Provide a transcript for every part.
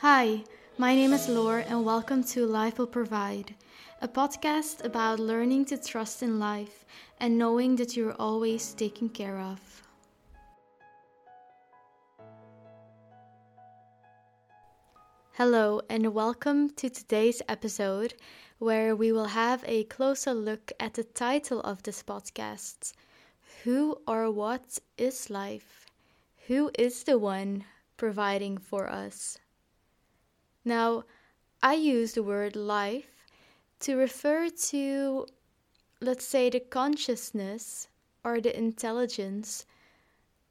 Hi, my name is Lore and welcome to Life Will Provide, a podcast about learning to trust in life and knowing that you're always taken care of. Hello and welcome to today's episode, where we will have a closer look at the title of this podcast. Who or what is life? Who is the one providing for us? Now, I use the word life to refer to, let's say, the consciousness or the intelligence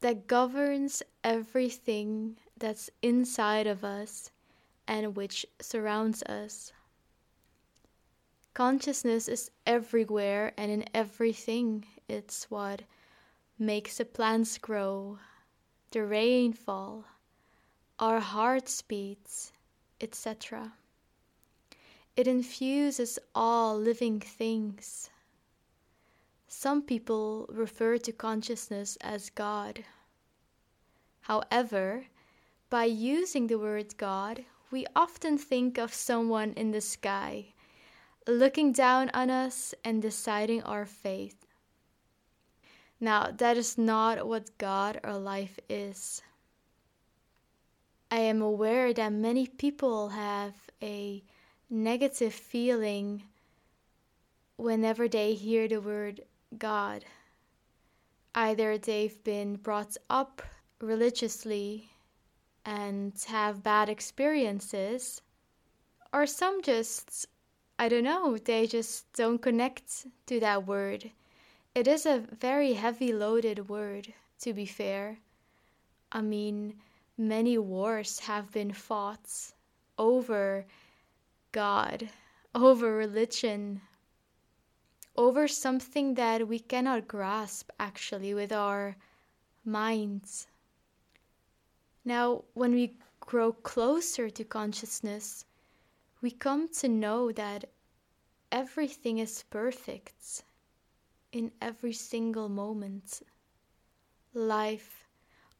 that governs everything that's inside of us and which surrounds us. Consciousness is everywhere and in everything. It's what makes the plants grow, the rain fall, our hearts beat, etc. It infuses all living things. Some people refer to consciousness as God. However, by using the word God, we often think of someone in the sky, looking down on us and deciding our fate. Now, that is not what God or life is. I am aware that many people have a negative feeling whenever they hear the word God. Either they've been brought up religiously and have bad experiences, or some just, they just don't connect to that word. It is a very heavy loaded word, to be fair. Many wars have been fought over God, over religion, over something that we cannot grasp actually with our minds. Now, when we grow closer to consciousness, we come to know that everything is perfect in every single moment. Life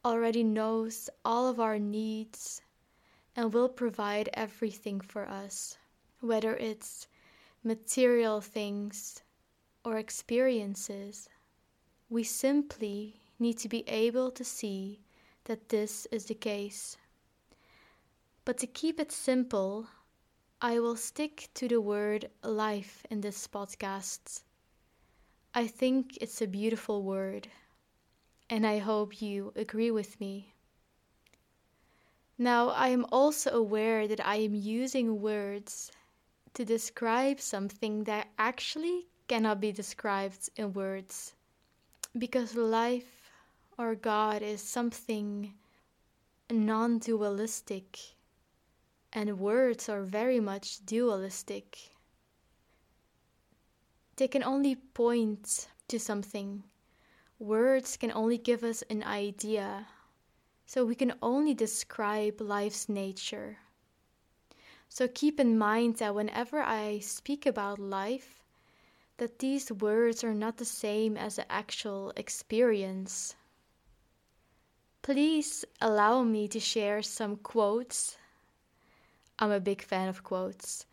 already knows all of our needs and will provide everything for us, whether it's material things or experiences. We simply need to be able to see that this is the case. But to keep it simple, I will stick to the word life in this podcast. I think it's a beautiful word, and I hope you agree with me. Now, I am also aware that I am using words to describe something that actually cannot be described in words, because life or God is something non-dualistic, and words are very much dualistic. They can only point to something. Words can only give us an idea, so we can only describe life's nature. So keep in mind that whenever I speak about life, that these words are not the same as the actual experience. Please allow me to share some quotes. I'm a big fan of quotes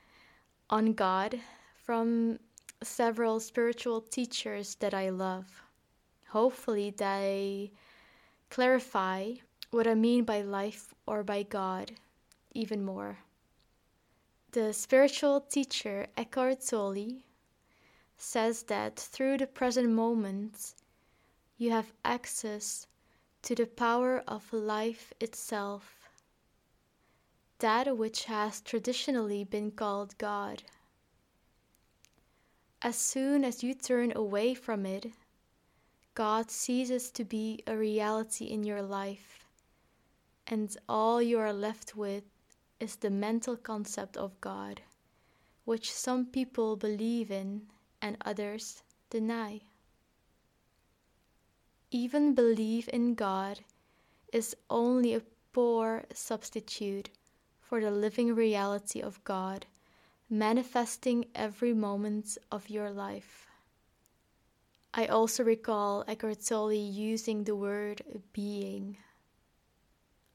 on God from several spiritual teachers that I love. Hopefully they clarify what I mean by life or by God even more. The spiritual teacher Eckhart Tolle says that through the present moment, you have access to the power of life itself, that which has traditionally been called God. As soon as you turn away from it, God ceases to be a reality in your life, and all you are left with is the mental concept of God, which some people believe in and others deny. Even belief in God is only a poor substitute for the living reality of God, manifesting every moment of your life. I also recall Eckhart Tolle using the word being.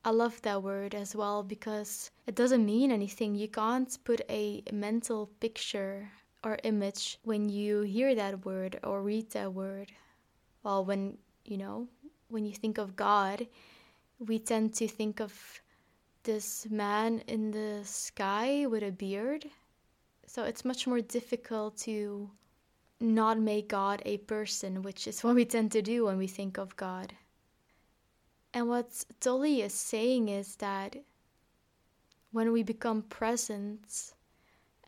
I love that word as well, because it doesn't mean anything. You can't put a mental picture or image when you hear that word or read that word. Well, when you think of God, we tend to think of this man in the sky with a beard. So it's much more difficult to not make God a person, which is what we tend to do when we think of God. And what Tolle is saying is that when we become present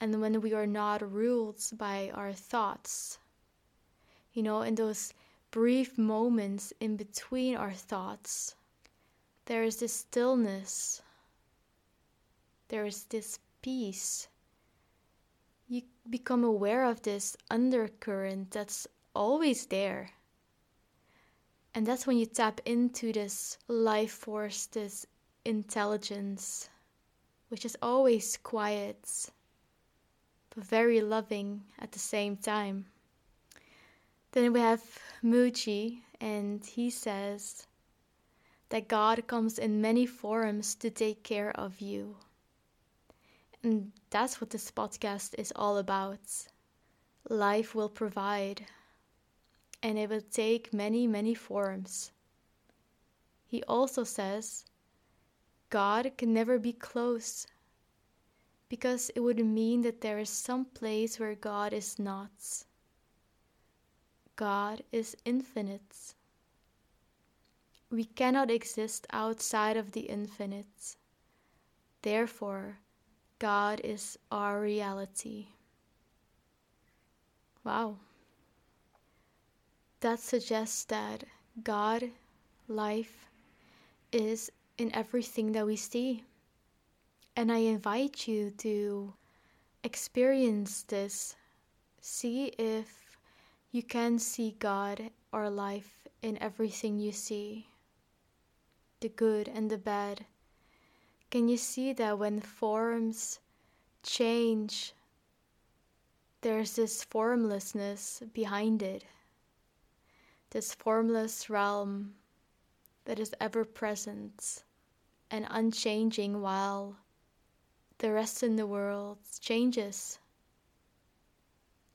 and when we are not ruled by our thoughts, in those brief moments in between our thoughts, there is this stillness, there is this peace. You become aware of this undercurrent that's always there. And that's when you tap into this life force, this intelligence, which is always quiet, but very loving at the same time. Then we have Mooji, and he says that God comes in many forms to take care of you. And that's what this podcast is all about. Life will provide. And it will take many, many forms. He also says, God can never be close, because it would mean that there is some place where God is not. God is infinite. We cannot exist outside of the infinite. Therefore, God is our reality. Wow. That suggests that God, life, is in everything that we see. And I invite you to experience this. See if you can see God or life in everything you see. The good and the bad. Can you see that when forms change, there's this formlessness behind it? This formless realm that is ever present and unchanging while the rest in the world changes.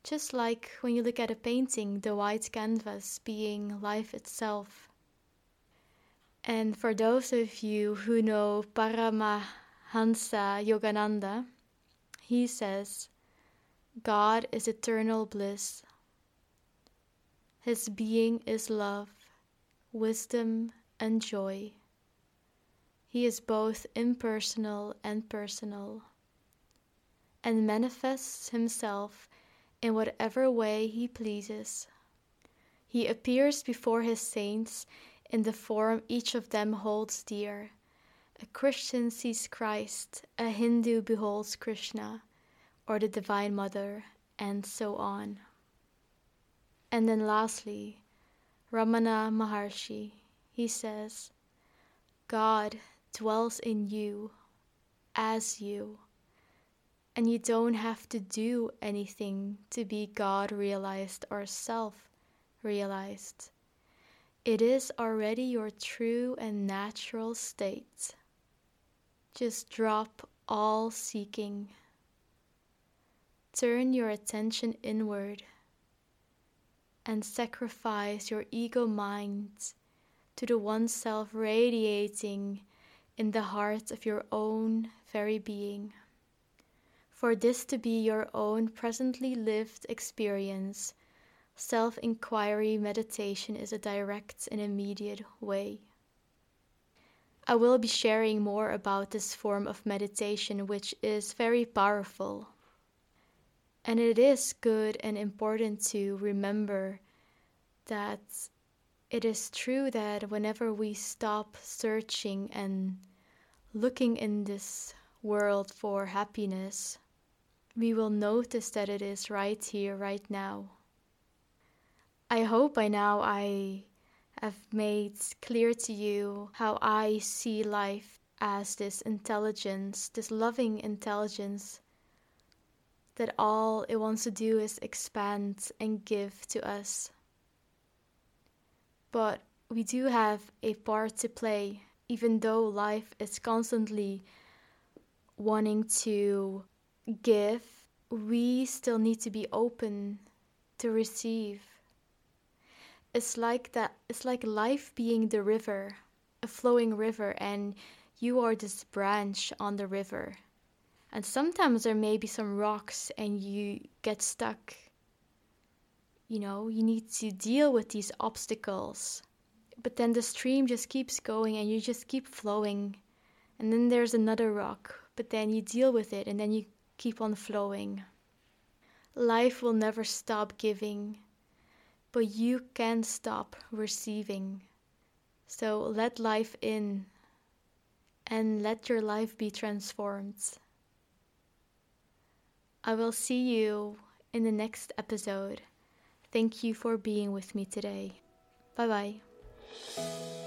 Just like when you look at a painting, the white canvas being life itself. And for those of you who know Paramahansa Yogananda, he says, God is eternal bliss. His being is love, wisdom, and joy. He is both impersonal and personal, and manifests himself in whatever way he pleases. He appears before his saints in the form each of them holds dear. A Christian sees Christ, a Hindu beholds Krishna, or the Divine Mother, and so on. And then lastly, Ramana Maharshi, he says, God dwells in you, as you, and you don't have to do anything to be God-realized or self-realized. It is already your true and natural state. Just drop all seeking. Turn your attention inward. And sacrifice your ego mind to the one self radiating in the heart of your own very being. For this to be your own presently lived experience, self-inquiry meditation is a direct and immediate way. I will be sharing more about this form of meditation, which is very powerful. And it is good and important to remember that it is true that whenever we stop searching and looking in this world for happiness, we will notice that it is right here, right now. I hope by now I have made clear to you how I see life as this intelligence, this loving intelligence, that all it wants to do is expand and give to us. But we do have a part to play even though life is constantly wanting to give, we still need to be open to receive. It's like that. It's like life being the river, a flowing river, and you are this branch on the river. And sometimes there may be some rocks and you get stuck. You know, you need to deal with these obstacles. But then the stream just keeps going and you just keep flowing. And then there's another rock, but then you deal with it and then you keep on flowing. Life will never stop giving, but you can stop receiving. So let life in and let your life be transformed. I will see you in the next episode. Thank you for being with me today. Bye bye.